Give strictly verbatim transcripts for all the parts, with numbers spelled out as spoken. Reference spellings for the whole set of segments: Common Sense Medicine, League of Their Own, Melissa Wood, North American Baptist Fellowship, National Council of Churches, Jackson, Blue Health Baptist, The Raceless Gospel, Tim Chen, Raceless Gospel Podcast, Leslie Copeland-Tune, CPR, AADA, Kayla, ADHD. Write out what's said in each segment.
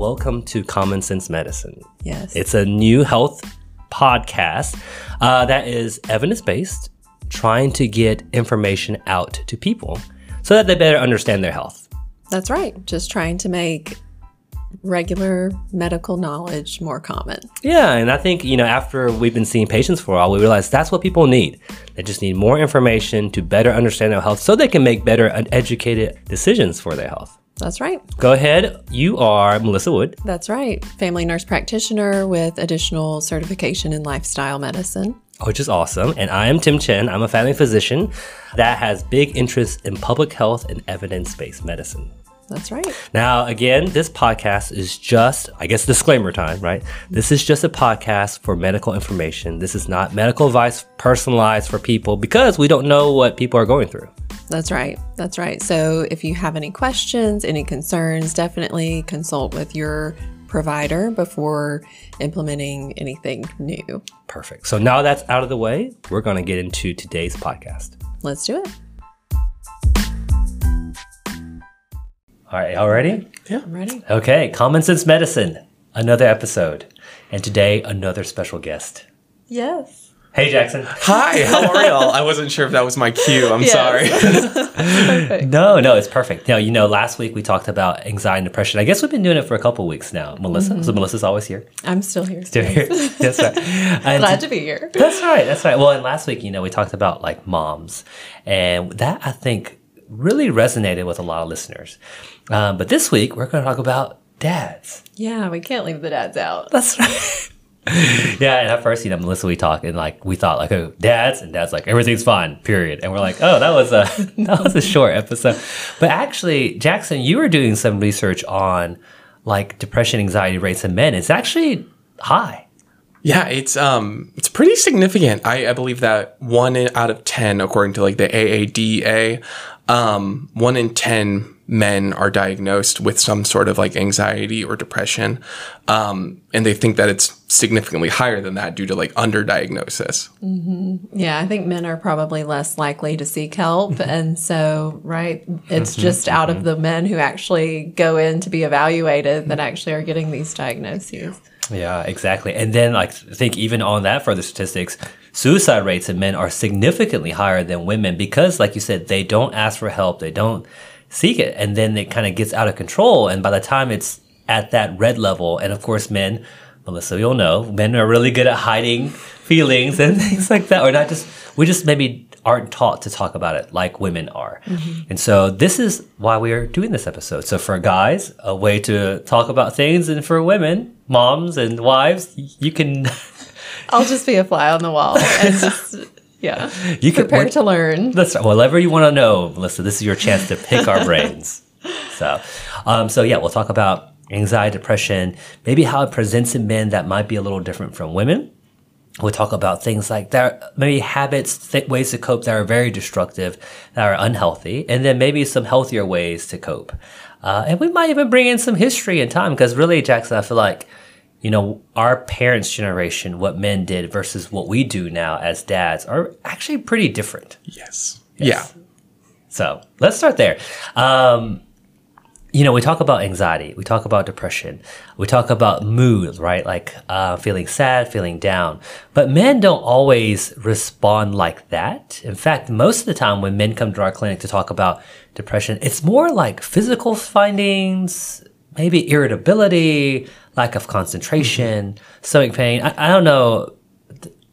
welcome to Common Sense Medicine. Yes. It's a new health podcast uh, that is evidence-based, trying to get information out to people so that they better understand their health. That's right. Just trying to make regular medical knowledge more common. Yeah, and I think, you know, after we've been seeing patients for a while, we realize that's what people need. They just need more information to better understand their health so they can make better educated decisions for their health. That's right. Go ahead. You are Melissa Wood. That's right. Family nurse practitioner with additional certification in lifestyle medicine. Which is awesome. And I am Tim Chen. I'm a family physician that has big interest in public health and evidence-based medicine. That's right. Now, again, this podcast is just, I guess, disclaimer time, right? This is just a podcast for medical information. This is not medical advice personalized for people because we don't know what people are going through. That's right. That's right. So if you have any questions, any concerns, definitely consult with your provider before implementing anything new. Perfect. So now that's out of the way, we're going to get into today's podcast. Let's do it. All right, y'all ready? Yeah, I'm ready. Okay, Common Sense Medicine, another episode. And today, another special guest. Yes. Hey, Jackson. Hi, how are y'all? I wasn't sure if that was my cue. I'm yes. sorry. no, no, it's perfect. Now, you know, last week we talked about anxiety and depression. I guess we've been doing it for a couple weeks now. Melissa, mm-hmm. So Melissa's always here. I'm still here. Still here. That's right. And glad to be here. That's right, that's right. Well, and last week, you know, we talked about like moms. And that, I think, really resonated with a lot of listeners. Um, but this week, we're going to talk about dads. Yeah, we can't leave the dads out. That's right. Yeah, and at first, you know, Melissa, we talked, and like, we thought, like, oh, dads, and dad's like, everything's fine, period. And we're like, oh, that was a that was a short episode. But actually, Jackson, you were doing some research on, like, depression, anxiety rates in men. It's actually high. Yeah, it's um, it's pretty significant. I, I believe that one out of ten, according to, like, the A A D A, um, one in ten men are diagnosed with some sort of like anxiety or depression. Um, and they think that it's significantly higher than that due to like underdiagnosis. Mm-hmm. Yeah. I think men are probably less likely to seek help. And so, right. It's mm-hmm, just mm-hmm. out of the men who actually go in to be evaluated that actually are getting these diagnoses. Yeah. Yeah, exactly. And then like, I think even on that further statistics, suicide rates in men are significantly higher than women because like you said, they don't ask for help. They don't seek it. And then it kind of gets out of control. And by the time it's at that red level, and of course, men, Melissa, you'll know, men are really good at hiding feelings and things like that. Or not just, we just maybe aren't taught to talk about it like women are. Mm-hmm. And so this is why we are doing this episode. So for guys, a way to talk about things. And for women, moms and wives, you can... I'll just be a fly on the wall and just, yeah, you can, prepare to learn. That's right. Whatever you want to know, Melissa, this is your chance to pick our brains. So, um, so yeah, we'll talk about anxiety, depression, maybe how it presents in men that might be a little different from women. We'll talk about things like that, maybe habits, th- ways to cope that are very destructive, that are unhealthy, and then maybe some healthier ways to cope. Uh, and we might even bring in some history and time because really, Jackson, I feel like, you know, our parents' generation, what men did versus what we do now as dads are actually pretty different. Yes. yes. Yeah. So let's start there. Um, you know, we talk about anxiety. We talk about depression. We talk about mood, right? Like uh, feeling sad, feeling down. But men don't always respond like that. In fact, most of the time when men come to our clinic to talk about depression, it's more like physical findings, maybe irritability, lack of concentration, stomach pain. I, I don't know.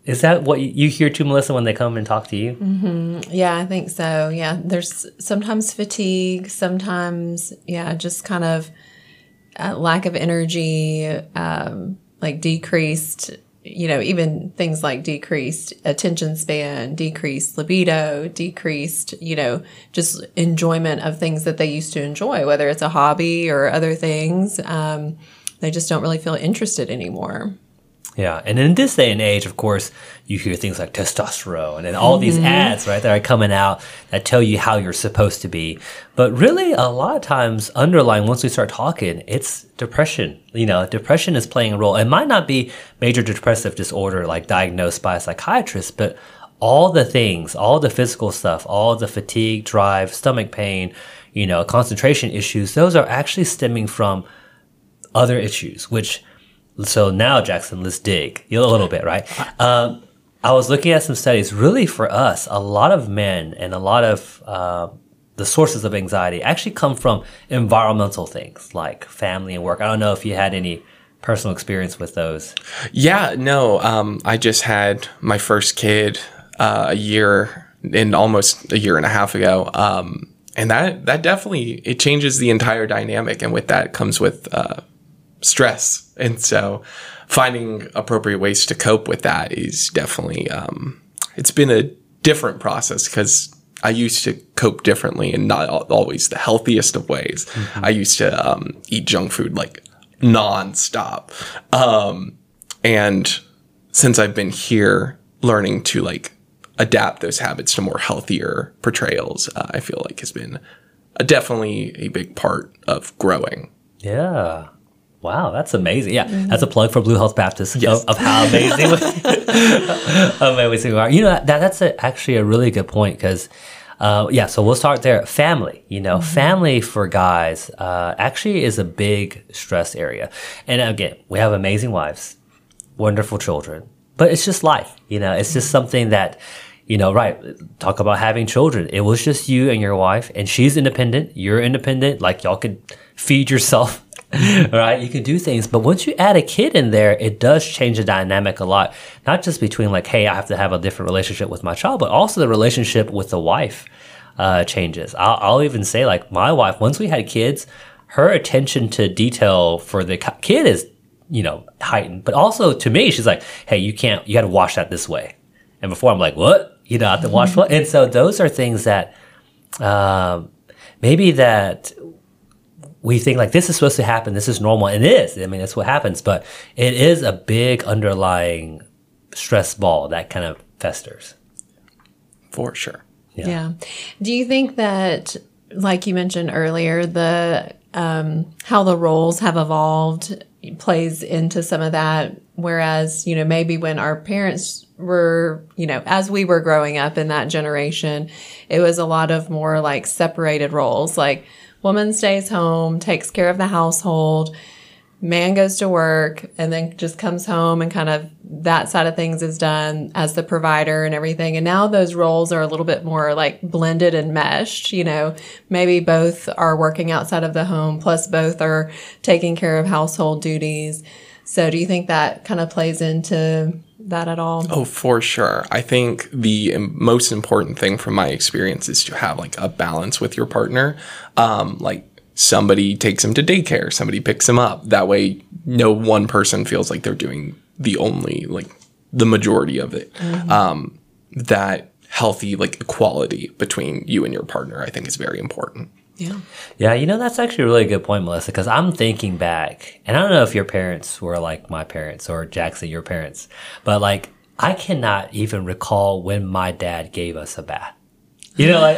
Is that what you hear too, Melissa, when they come and talk to you? Mm-hmm. Yeah, I think so. Yeah, there's sometimes fatigue, sometimes, yeah, just kind of uh, lack of energy, um, like decreased, you know, even things like decreased attention span, decreased libido, decreased, you know, just enjoyment of things that they used to enjoy, whether it's a hobby or other things. Um They just don't really feel interested anymore. Yeah. And in this day and age, of course, you hear things like testosterone and all mm-hmm. these ads, right, that are coming out that tell you how you're supposed to be. But really, a lot of times underlying, once we start talking, it's depression. You know, depression is playing a role. It might not be major depressive disorder like diagnosed by a psychiatrist, but all the things, all the physical stuff, all the fatigue, drive, stomach pain, you know, concentration issues, those are actually stemming from other issues, which, so now, Jackson, let's dig a little bit, right? Um, I was looking at some studies. Really, for us, a lot of men and a lot of uh, the sources of anxiety actually come from environmental things like family and work. I don't know if you had any personal experience with those. Yeah, no. Um, I just had my first kid uh, a year in almost a year and a half ago. Um, and that, that definitely, it changes the entire dynamic. And with that comes with uh, stress. And so finding appropriate ways to cope with that is definitely, um, it's been a different process because I used to cope differently and not always the healthiest of ways. Mm-hmm. I used to um, eat junk food like nonstop. Um, and since I've been here learning to like adapt those habits to more healthier portrayals, uh, I feel like has been a, definitely a big part of growing. Yeah. Wow, that's amazing. Yeah, mm-hmm. That's a plug for Blue Health Baptist. Yes. of, of how amazing, amazing we are. You know, that that's a, actually a really good point because, uh, yeah, so we'll start there. Family, you know, mm-hmm. family for guys uh, actually is a big stress area. And again, we have amazing wives, wonderful children, but it's just life. You know, it's just something that, you know, right, talk about having children. It was just you and your wife, and she's independent, you're independent, like y'all could feed yourself. Right, you can do things, but once you add a kid in there, it does change the dynamic a lot. Not just between like, hey, I have to have a different relationship with my child, but also the relationship with the wife uh, changes. I'll, I'll even say like my wife, once we had kids, her attention to detail for the kid is, you know, heightened. But also to me, she's like, hey, you can't, you got to wash that this way. And before I'm like, what? You know, I have to wash what? And so those are things that uh, maybe that. We think like this is supposed to happen. This is normal. And it is. I mean, that's what happens. But it is a big underlying stress ball that kind of festers. For sure. Yeah. yeah. Do you think that, like you mentioned earlier, the um, how the roles have evolved plays into some of that? Whereas, you know, maybe when our parents were, you know, as we were growing up in that generation, it was a lot of more like separated roles, like woman stays home, takes care of the household, man goes to work, and then just comes home and kind of that side of things is done as the provider and everything. And now those roles are a little bit more like blended and meshed, you know, maybe both are working outside of the home, plus both are taking care of household duties. So do you think that kind of plays into that at all? Oh, for sure. I think the most important thing from my experience is to have like a balance with your partner. Um, like somebody takes them to daycare, somebody picks them up. That way, no one person feels like they're doing the only, like the majority of it. Mm-hmm. Um, that healthy like equality between you and your partner, I think is very important. Yeah. Yeah. You know, that's actually a really good point, Melissa, because I'm thinking back, and I don't know if your parents were like my parents or Jackson, your parents, but like, I cannot even recall when my dad gave us a bath. You know, like,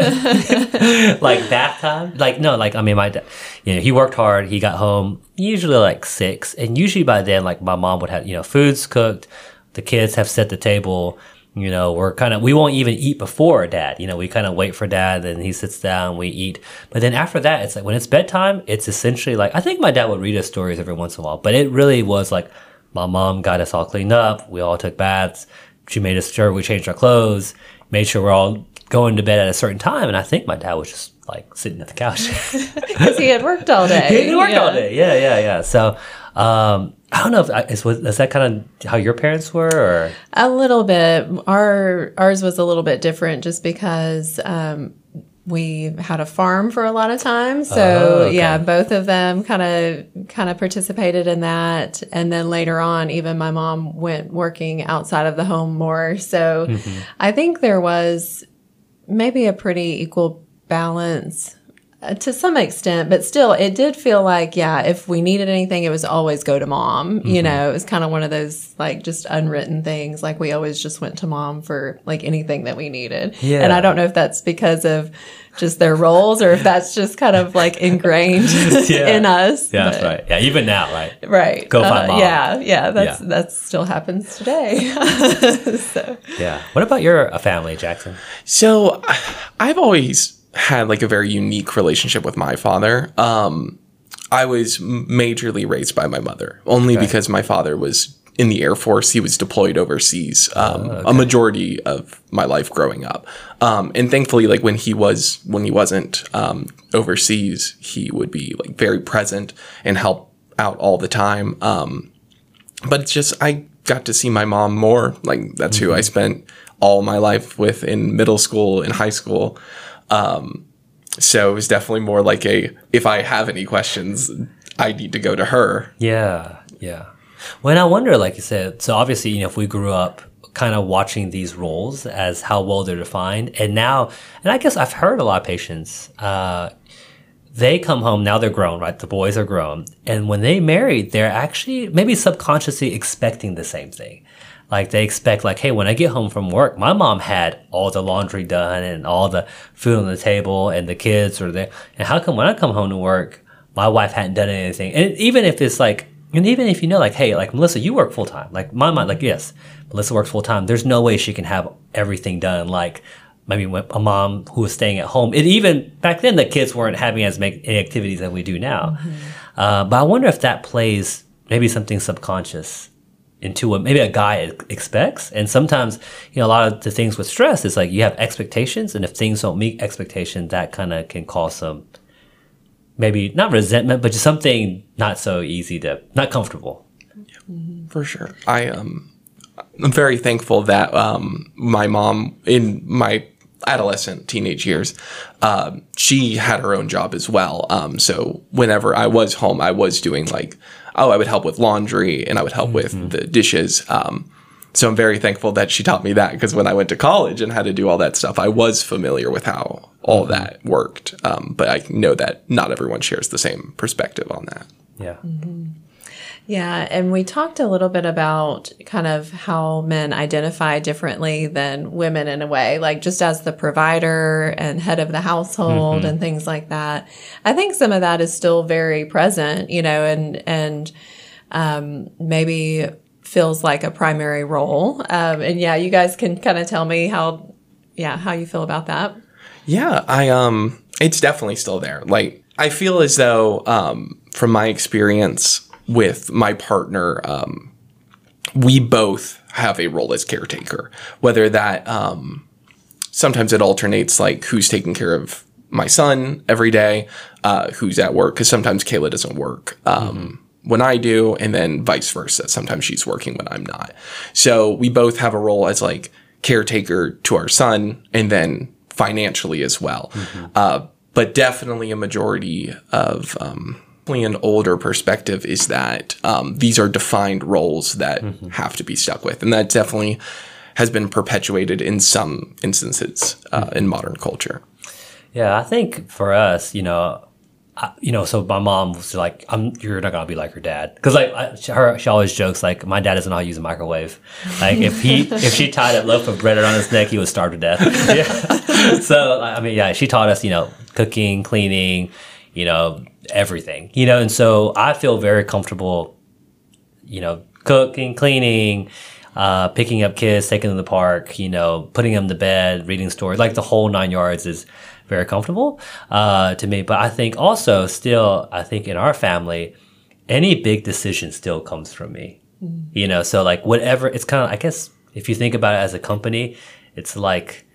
like bath time? Like, no, like, I mean, my dad, you know, he worked hard. He got home usually like six. And usually by then, like, my mom would have, you know, food's cooked. The kids have set the table. You know, we're kind of, we won't even eat before dad. You know, we kind of wait for dad, then he sits down, we eat. But then after that, it's like when it's bedtime, it's essentially like, I think my dad would read us stories every once in a while, but it really was like my mom got us all cleaned up. We all took baths. She made us sure we changed our clothes, made sure we're all going to bed at a certain time. And I think my dad was just like sitting at the couch. Because he had worked all day. He worked yeah. all day. Yeah, yeah, yeah. So, um, I don't know if is, was, is that kind of how your parents were, or a little bit. Our ours was a little bit different, just because um, we had a farm for a lot of time. So oh, okay. yeah, both of them kind of kind of participated in that, and then later on, even my mom went working outside of the home more. So mm-hmm. I think there was maybe a pretty equal balance. Uh, to some extent, but still, it did feel like, yeah, if we needed anything, it was always go to mom. Mm-hmm. You know, it was kind of one of those, like, just unwritten things. Like, we always just went to mom for, like, anything that we needed. Yeah. And I don't know if that's because of just their roles or if that's just kind of, like, ingrained yeah. in us. Yeah, but, that's right. Yeah, even now, right? Right. Go find uh, mom. Yeah, yeah, that's, yeah. that still happens today. So. Yeah. What about your family, Jackson? So, I've always had like a very unique relationship with my father. Um, I was majorly raised by my mother, only okay. because my father was in the Air Force. He was deployed overseas um, uh, okay. a majority of my life growing up. Um, and thankfully, like when he was, when he wasn't um, overseas, he would be like very present and help out all the time. Um, but it's just, I got to see my mom more. Like that's mm-hmm. who I spent all my life with in middle school and high school. Um, so it was definitely more like a, if I have any questions, I need to go to her. Yeah. Yeah. Well, and I wonder, like you said, so obviously, you know, if we grew up kind of watching these roles as how well they're defined, and now, and I guess I've heard a lot of patients, uh, they come home, now they're grown, right? The boys are grown. And when they marry, they're actually maybe subconsciously expecting the same thing. Like they expect like, hey, when I get home from work, my mom had all the laundry done and all the food on the table and the kids were there. And how come when I come home to work, my wife hadn't done anything? And even if it's like, and even if you know like, hey, like Melissa, you work full time. Like my mind, like, yes, Melissa works full time. There's no way she can have everything done. Like maybe a mom who was staying at home. And even back then, the kids weren't having as many activities as we do now. Mm-hmm. Uh, but I wonder if that plays maybe something subconscious into what maybe a guy expects. And sometimes, you know, a lot of the things with stress is like you have expectations, and if things don't meet expectations, that kind of can cause some maybe not resentment, but just something not so easy to, not comfortable. Yeah, for sure. I, um, I'm very thankful that um, my mom in my adolescent teenage years, uh, she had her own job as well. Um, so whenever I was home, I was doing like, oh, I would help with laundry and I would help mm-hmm. with the dishes. Um, so I'm very thankful that she taught me that, because when I went to college and had to do all that stuff, I was familiar with how all mm-hmm. that worked. Um, but I know that not everyone shares the same perspective on that. Yeah. Mm-hmm. Yeah. And we talked a little bit about kind of how men identify differently than women in a way, like just as the provider and head of the household mm-hmm. and things like that. I think some of that is still very present, you know, and, and, um, maybe feels like a primary role. Um, and yeah, you guys can kind of tell me how, yeah, how you feel about that. Yeah. I, um, it's definitely still there. Like I feel as though, um, from my experience with my partner, um, we both have a role as caretaker, whether that um, sometimes it alternates, like who's taking care of my son every day, uh, who's at work, because sometimes Kayla doesn't work um, mm-hmm. when I do, and then vice versa. Sometimes she's working when I'm not. So we both have a role as like caretaker to our son, and then financially as well. Mm-hmm. Uh, but definitely a majority of um, – an older perspective is that um, these are defined roles that mm-hmm. have to be stuck with. And that definitely has been perpetuated in some instances uh, mm-hmm. in modern culture. Yeah, I think for us, you know, I, you know, so my mom was like, I'm, you're not going to be like your dad. Because like I, her, she always jokes like, my dad doesn't know how to use a microwave. Like if he, if she tied a loaf of bread around his neck, he would starve to death. Yeah. So, I mean, yeah, she taught us, you know, cooking, cleaning, you know, everything, you know, and so I feel very comfortable, you know, cooking, cleaning, uh, picking up kids, taking them to the park, you know, putting them to bed, reading stories, like the whole nine yards is very comfortable, uh, to me. But I think also still, I think in our family, any big decision still comes from me, mm-hmm. you know, so like whatever, it's kind of, I guess, if you think about it as a company, it's like,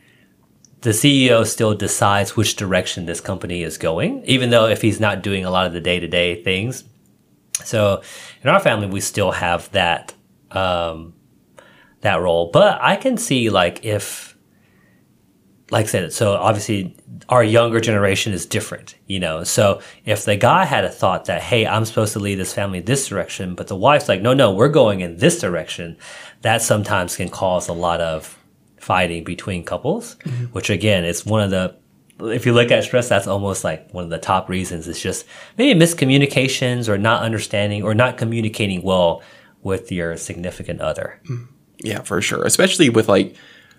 the C E O still decides which direction this company is going, even though if he's not doing a lot of the day-to-day things. So in our family, we still have that um, that role. But I can see, like, if, like I said, so obviously our younger generation is different, you know. So if the guy had a thought that, hey, I'm supposed to lead this family this direction, but the wife's like, no, no, we're going in this direction, that sometimes can cause a lot of fighting between couples, mm-hmm. which again, it's one of the, if you look at stress, that's almost like one of the top reasons. It's just maybe miscommunications or not understanding or not communicating well with your significant other. Yeah, for sure. Especially with like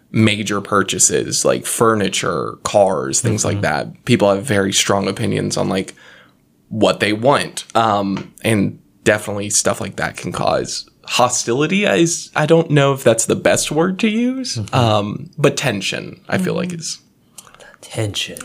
major purchases, like furniture, cars, things mm-hmm. like that. People have very strong opinions on like what they want. Um, and definitely stuff like that can cause hostility. I, I don't know if that's the best word to use, mm-hmm. um, but tension, I mm-hmm. feel like is... Tension.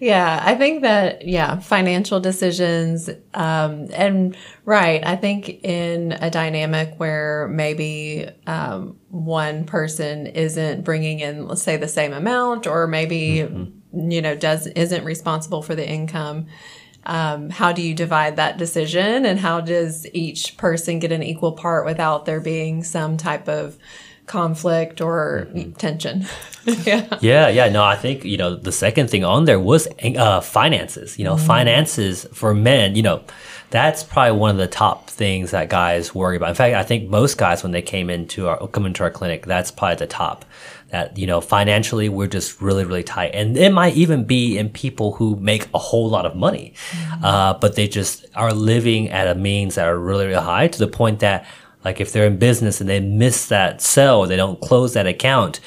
Yeah, I think that, yeah, financial decisions. Um, and right, I think in a dynamic where maybe um, one person isn't bringing in, let's say, the same amount, or maybe, mm-hmm. you know, does isn't responsible for the income. Um, how do you divide that decision, and how does each person get an equal part without there being some type of conflict or mm-hmm. tension? yeah. Yeah. Yeah. No, I think, you know, the second thing on there was uh, finances, you know, mm-hmm. finances for men, you know, that's probably one of the top things that guys worry about. In fact, I think most guys, when they came into our, come into our clinic, that's probably the top. That, you know, financially, we're just really, really tight. And it might even be in people who make a whole lot of money, mm-hmm. uh, but they just are living at a means that are really, really high, to the point that, like, if they're in business and they miss that sale, or they don't close that account,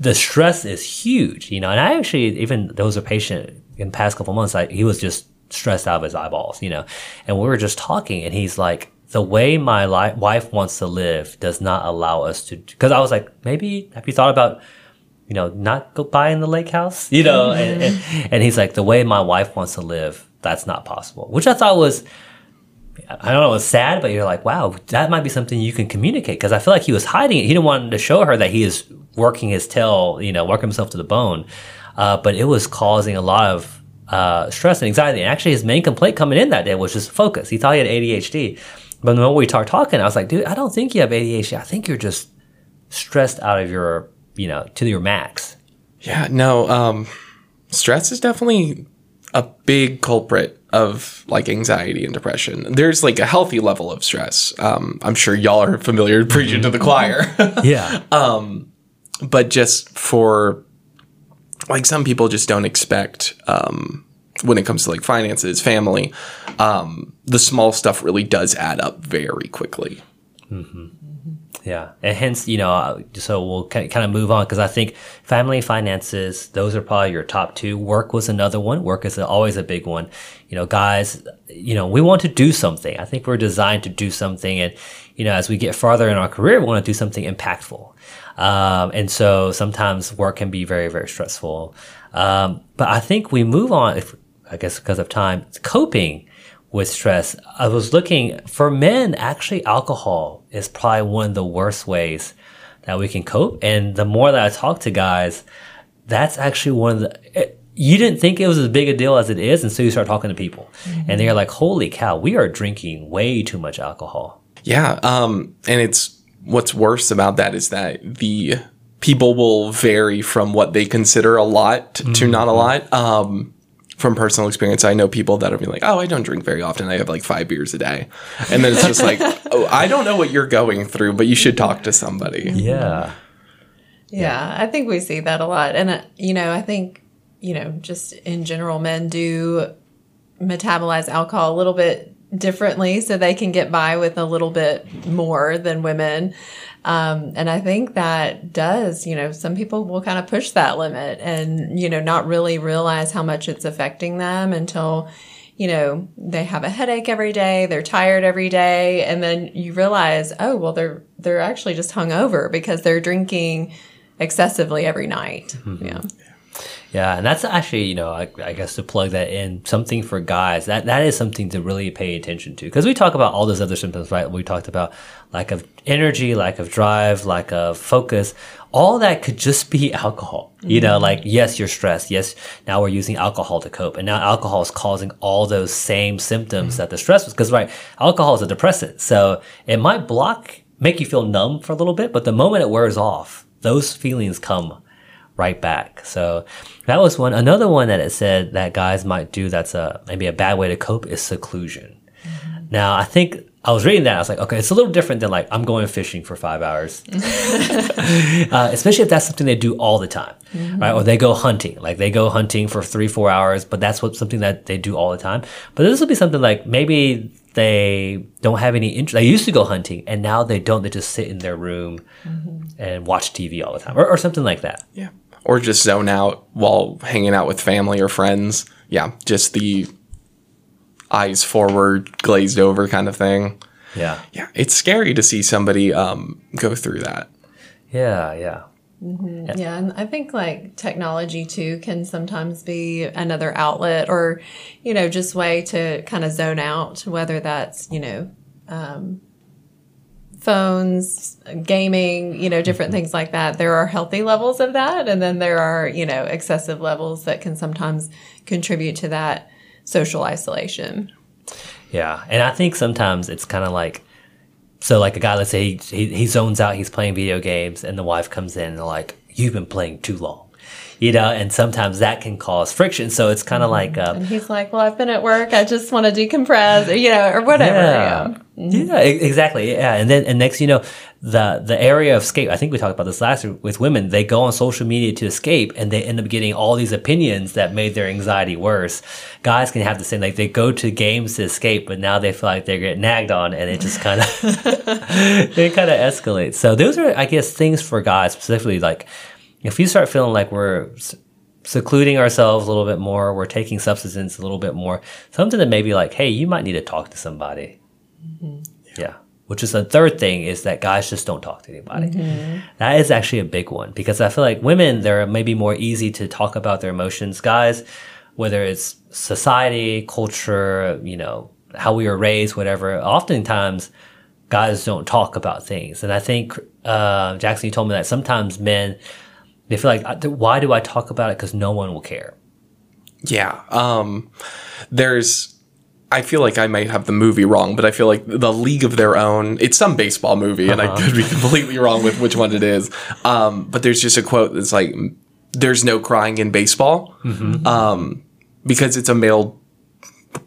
the stress is huge, you know. And I actually, even there was a patient in the past couple of months, I, he was just stressed out of his eyeballs, you know. And we were just talking, and he's like, the way my li- wife wants to live does not allow us to, because I was like, maybe, have you thought about, you know, not go buying the lake house, you know? and, and, and he's like, the way my wife wants to live, that's not possible, which I thought was, I don't know, it was sad, but you're like, wow, that might be something you can communicate. Because I feel like he was hiding it. He didn't want to show her that he is working his tail, you know, working himself to the bone. Uh, but it was causing a lot of uh, stress and anxiety. And actually, his main complaint coming in that day was just focus. He thought he had A D H D. But the moment we started talking, I was like, dude, I don't think you have A D H D. I think you're just stressed out of your, you know, to your max. Yeah, no, um, stress is definitely a big culprit of, like, anxiety and depression. There's, like, a healthy level of stress. Um, I'm sure y'all are familiar preaching to the choir. yeah. Um, but just for, like, some people just don't expect, um, when it comes to, like, finances, family, um, the small stuff really does add up very quickly. Mm-hmm. Yeah. And hence, you know, so we'll kind of move on, because I think family, finances, those are probably your top two. Work was another one. Work is always a big one. You know, guys, you know, we want to do something. I think we're designed to do something. And, you know, as we get farther in our career, we want to do something impactful. Um, and so sometimes work can be very, very stressful. Um, but I think we move on, if, I guess because of time, coping with stress. I was looking, for men, actually alcohol is probably one of the worst ways that we can cope. And the more that I talk to guys, that's actually one of the, it, you didn't think it was as big a deal as it is. And so you start talking to people mm-hmm. and they're like, holy cow, we are drinking way too much alcohol. Yeah. Um, and it's, what's worse about that is that the people will vary from what they consider a lot to mm-hmm. not a lot. Um, From personal experience, I know people that have been like, oh, I don't drink very often. I have like five beers a day. And then it's just like, oh, I don't know what you're going through, but you should talk to somebody. Yeah. Yeah, I think we see that a lot. And, uh, you know, I think, you know, just in general, men do metabolize alcohol a little bit differently, so they can get by with a little bit more than women. Um, and I think that does, you know, some people will kind of push that limit and, you know, not really realize how much it's affecting them until, you know, they have a headache every day, they're tired every day. And then you realize, oh, well, they're, they're actually just hungover because they're drinking excessively every night. Mm-hmm. Yeah. Yeah, and that's actually, you know, I, I guess to plug that in, something for guys, that, that is something to really pay attention to. Because we talk about all those other symptoms, right? We talked about lack of energy, lack of drive, lack of focus. All that could just be alcohol. Mm-hmm. You know, like, yes, you're stressed. Yes, now we're using alcohol to cope. And now alcohol is causing all those same symptoms mm-hmm. that the stress was. Because, right, alcohol is a depressant. So it might block, make you feel numb for a little bit. But the moment it wears off, those feelings come right back. So that was one. Another one that it said that guys might do that's a maybe a bad way to cope is seclusion. Mm-hmm. Now, I think I was reading that. I was like, okay, it's a little different than like, I'm going fishing for five hours. uh, especially if that's something they do all the time, mm-hmm. right? Or they go hunting. Like they go hunting for three, four hours, but that's what something that they do all the time. But this would be something like maybe they don't have any interest. They used to go hunting and now they don't. They just sit in their room mm-hmm. and watch T V all the time or, or something like that. Yeah. Or just zone out while hanging out with family or friends. Yeah, just the eyes forward, glazed over kind of thing. Yeah. Yeah, it's scary to see somebody um, go through that. Yeah, yeah. Mm-hmm. Yeah. yeah, and I think like technology too can sometimes be another outlet, or, you know, just way to kind of zone out, whether that's, you know, um, phones, gaming, you know, different things like that. There are healthy levels of that. And then there are, you know, excessive levels that can sometimes contribute to that social isolation. Yeah. And I think sometimes it's kind of like, so like a guy, let's say he, he, he zones out, he's playing video games, and the wife comes in and they're like, you've been playing too long, you know, and sometimes that can cause friction. So it's kind of mm-hmm. like, uh, and he's like, well, I've been at work. I just want to decompress, or, you know, or whatever. Yeah, mm-hmm. yeah exactly. Yeah. And then, and next, you know, the, the area of escape, I think we talked about this last year with women, they go on social media to escape and they end up getting all these opinions that made their anxiety worse. Guys can have the same, like they go to games to escape, but now they feel like they're getting nagged on, and it just kind of, it kind of escalates. So those are, I guess, things for guys specifically. Like if you start feeling like we're secluding ourselves a little bit more, we're taking substances a little bit more, something that maybe like, hey, you might need to talk to somebody. Mm-hmm. Yeah. Which is the third thing, is that guys just don't talk to anybody. Mm-hmm. That is actually a big one, because I feel like women, they're maybe more easy to talk about their emotions. Guys, whether it's society, culture, you know, how we were raised, whatever, oftentimes guys don't talk about things. And I think, uh, Jackson, you told me that sometimes men, they feel like, why do I talk about it? Because no one will care. Yeah. Um, there's... I feel like I might have the movie wrong, but I feel like the League of Their Own, it's some baseball movie, uh-huh. and I could be completely wrong with which one it is. Um, but there's just a quote that's like, there's no crying in baseball, mm-hmm. um, because it's a male,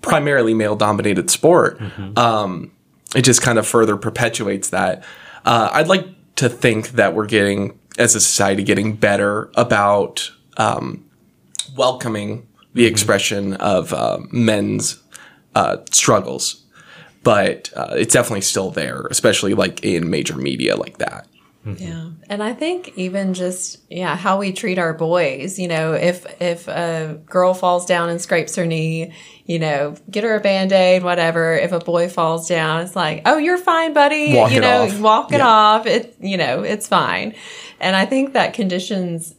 primarily male-dominated sport. Mm-hmm. Um, it just kind of further perpetuates that. Uh, I'd like to think that we're getting, as a society, getting better about um, welcoming the mm-hmm. expression of uh, men's Uh, struggles, but uh, it's definitely still there, especially like in major media like that. Mm-hmm. Yeah, and I think even just yeah, how we treat our boys. You know, if if a girl falls down and scrapes her knee, you know, get her a Band-Aid, whatever. If a boy falls down, it's like, oh, you're fine, buddy. Walk you it know, off. walk yeah. it off. It you know, it's fine. And I think that conditions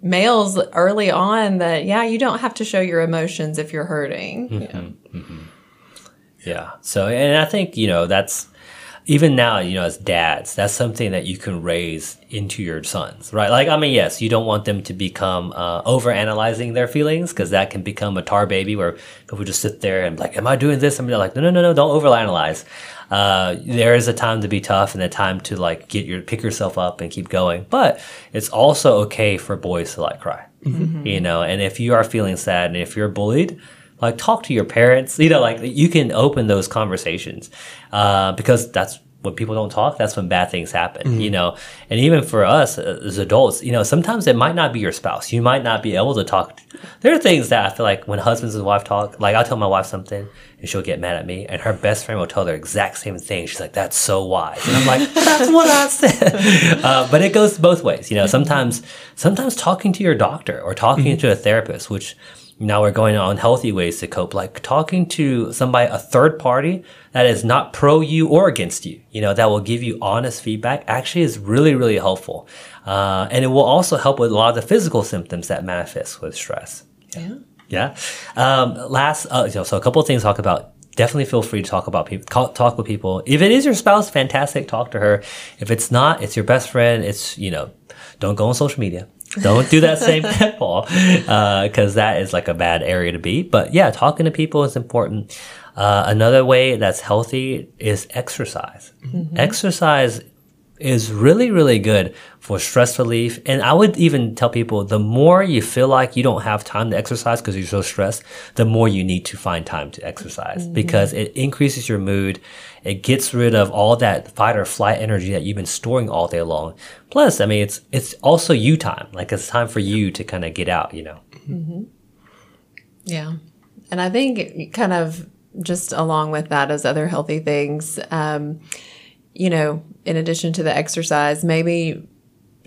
males early on that yeah, you don't have to show your emotions if you're hurting. Mm-hmm. Yeah. Mm-hmm. Yeah. So, and I think, you know, that's even now, you know, as dads, that's something that you can raise into your sons, right? Like, I mean, yes, you don't want them to become uh, overanalyzing their feelings, because that can become a tar baby where people just sit there and like, am I doing this? And they're like, no, no, no, no, don't overanalyze. Uh, there is a time to be tough and a time to like get your, pick yourself up and keep going. But it's also okay for boys to like cry, mm-hmm. you know, and if you are feeling sad and if you're bullied, like talk to your parents, you know, like you can open those conversations, uh, because that's when people don't talk, that's when bad things happen, mm-hmm. you know, and even for us as adults, you know, sometimes it might not be your spouse. You might not be able to talk. There are things that I feel like when husbands and wife talk, like I'll tell my wife something and she'll get mad at me, and her best friend will tell her exact same thing. She's like, that's so wise. And I'm like, that's what I said. Uh, but it goes both ways. You know, sometimes, sometimes talking to your doctor or talking mm-hmm. to a therapist, which now we're going on healthy ways to cope, like talking to somebody, a third party that is not pro you or against you, you know, that will give you honest feedback, actually is really, really helpful. Uh, and it will also help with a lot of the physical symptoms that manifest with stress. Yeah. Yeah. Um, last, uh, you know, so a couple of things to talk about. Definitely feel free to talk about people, talk with people. If it is your spouse, fantastic, talk to her. If it's not, it's your best friend. It's, you know, don't go on social media. Don't do that same pitfall, uh, because that is like a bad area to be. But yeah, talking to people is important. Uh, another way that's healthy is exercise. Mm-hmm. Exercise is really, really good for stress relief. And I would even tell people, the more you feel like you don't have time to exercise because you're so stressed, the more you need to find time to exercise, mm-hmm. because it increases your mood. It gets rid of all that fight or flight energy that you've been storing all day long. Plus, I mean, it's it's also you time. Like, it's time for you to kind of get out, you know? Mm-hmm. Yeah. And I think kind of just along with that as other healthy things, um, you know, in addition to the exercise, maybe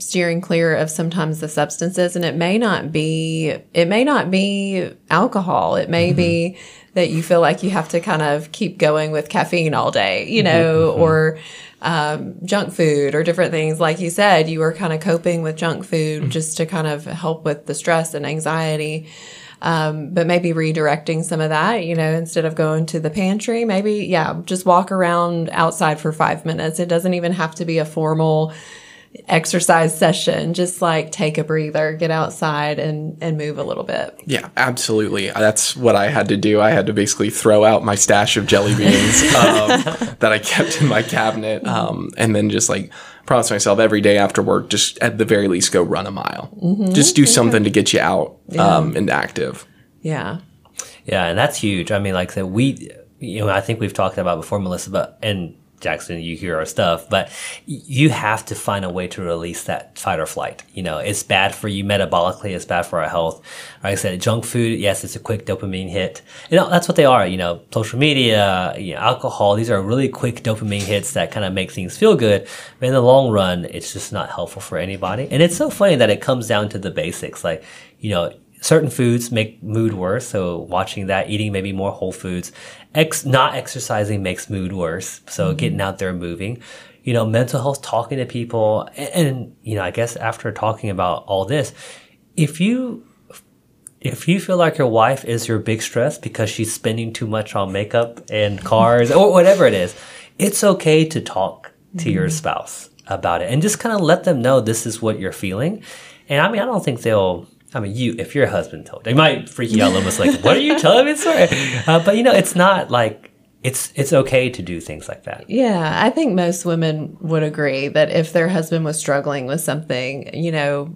steering clear of sometimes the substances, and it may not be, it may not be alcohol. It may mm-hmm. be that you feel like you have to kind of keep going with caffeine all day, you know, mm-hmm. or um, junk food or different things. Like you said, you were kind of coping with junk food mm-hmm. just to kind of help with the stress and anxiety. Um, but maybe redirecting some of that, you know, instead of going to the pantry, maybe, yeah, just walk around outside for five minutes. It doesn't even have to be a formal exercise session. Just like take a breather, get outside and, and move a little bit. Yeah, absolutely. That's what I had to do. I had to basically throw out my stash of jelly beans um, that I kept in my cabinet. Um, and then just like promise myself every day after work, just at the very least go run a mile. Mm-hmm. Just do yeah. something to get you out yeah. um, and active. Yeah. Yeah. And that's huge. I mean, like that we, you know, I think we've talked about before, Melissa, but, and Jackson, you hear our stuff, but you have to find a way to release that fight or flight. You know, it's bad for you metabolically. It's bad for our health. Like I said, junk food, yes, it's a quick dopamine hit. You know, that's what they are. You know, social media, you know, alcohol, these are really quick dopamine hits that kind of make things feel good. But in the long run, it's just not helpful for anybody. And it's so funny that it comes down to the basics. Like, you know, certain foods make mood worse. So watching that, eating maybe more whole foods. Ex- not exercising makes mood worse. So mm-hmm. getting out there, moving, you know, mental health, talking to people. And, and, you know, I guess after talking about all this, if you, if you feel like your wife is your big stress because she's spending too much on makeup and cars or whatever it is, it's okay to talk to mm-hmm. your spouse about it and just kind of let them know this is what you're feeling. And I mean, I don't think they'll, I mean, you, if your husband told, they might freak you out almost like, what are you telling me? Sorry. Uh, but, you know, it's not like, it's it's okay to do things like that. Yeah, I think most women would agree that if their husband was struggling with something, you know,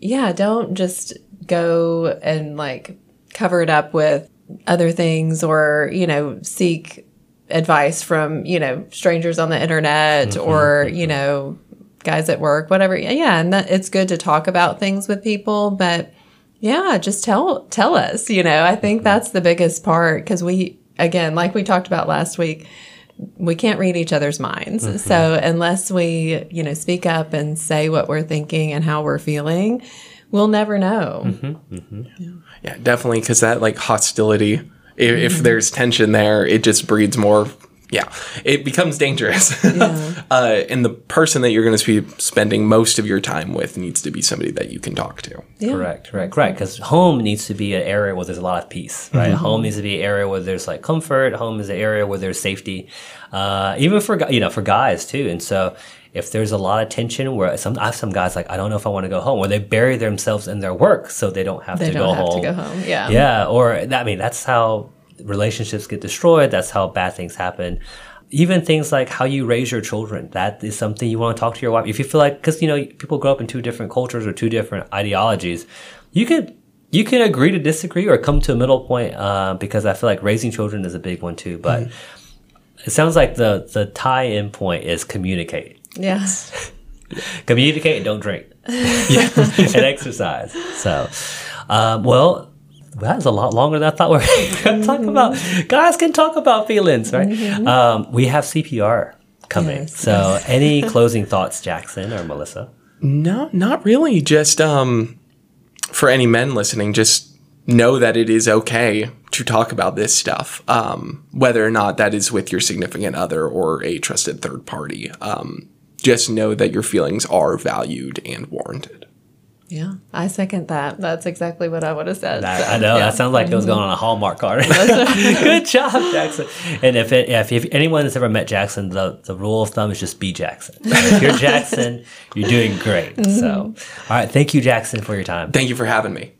yeah, don't just go and, like, cover it up with other things or, you know, seek advice from, you know, strangers on the internet mm-hmm. or, you know, guys at work, whatever. Yeah. And that, it's good to talk about things with people, but yeah, just tell, tell us, you know, I think that's the biggest part. Cause we, again, like we talked about last week, we can't read each other's minds. Mm-hmm. So unless we, you know, speak up and say what we're thinking and how we're feeling, we'll never know. Mm-hmm. Mm-hmm. Yeah. yeah, definitely. Cause that like hostility, if, mm-hmm. if there's tension there, it just breeds more. Yeah, it becomes dangerous. Yeah. uh, and the person that you're going to be spending most of your time with needs to be somebody that you can talk to. Yeah. Correct, right, correct. Because home needs to be an area where there's a lot of peace, right? Mm-hmm. Home needs to be an area where there's like comfort. Home is an area where there's safety, uh, even for, you know, for guys too. And so if there's a lot of tension where some, I have some guys like, I don't know if I want to go home, or they bury themselves in their work so they don't have they to don't go have home. They don't have to go home, yeah. Yeah, or that, I mean, that's how relationships get destroyed. That's how bad things happen. Even things like how you raise your children. That is something you want to talk to your wife. If you feel like, because, you know, people grow up in two different cultures or two different ideologies, you could you can agree to disagree or come to a middle point uh, because I feel like raising children is a big one too. But mm-hmm. it sounds like the, the tie-in point is communicate. Yes. Communicate and don't drink. Yeah. And exercise. So, um, well, that was a lot longer than I thought we were going to talk about. Guys can talk about feelings, right? Mm-hmm. Um, we have C P R coming. Yes, so yes. Any closing thoughts, Jackson or Melissa? No, not really. Just um, for any men listening, just know that it is okay to talk about this stuff, um, whether or not that is with your significant other or a trusted third party. Um, just know that your feelings are valued and warranted. Yeah, I second that. That's exactly what I would have said. That, so, I know. Yeah. That sounds like it was going on a Hallmark card. Good job, Jackson. And if it, if, if anyone has ever met Jackson, the, the rule of thumb is just be Jackson. If you're Jackson, you're doing great. Mm-hmm. So, all right. Thank you, Jackson, for your time. Thank you for having me.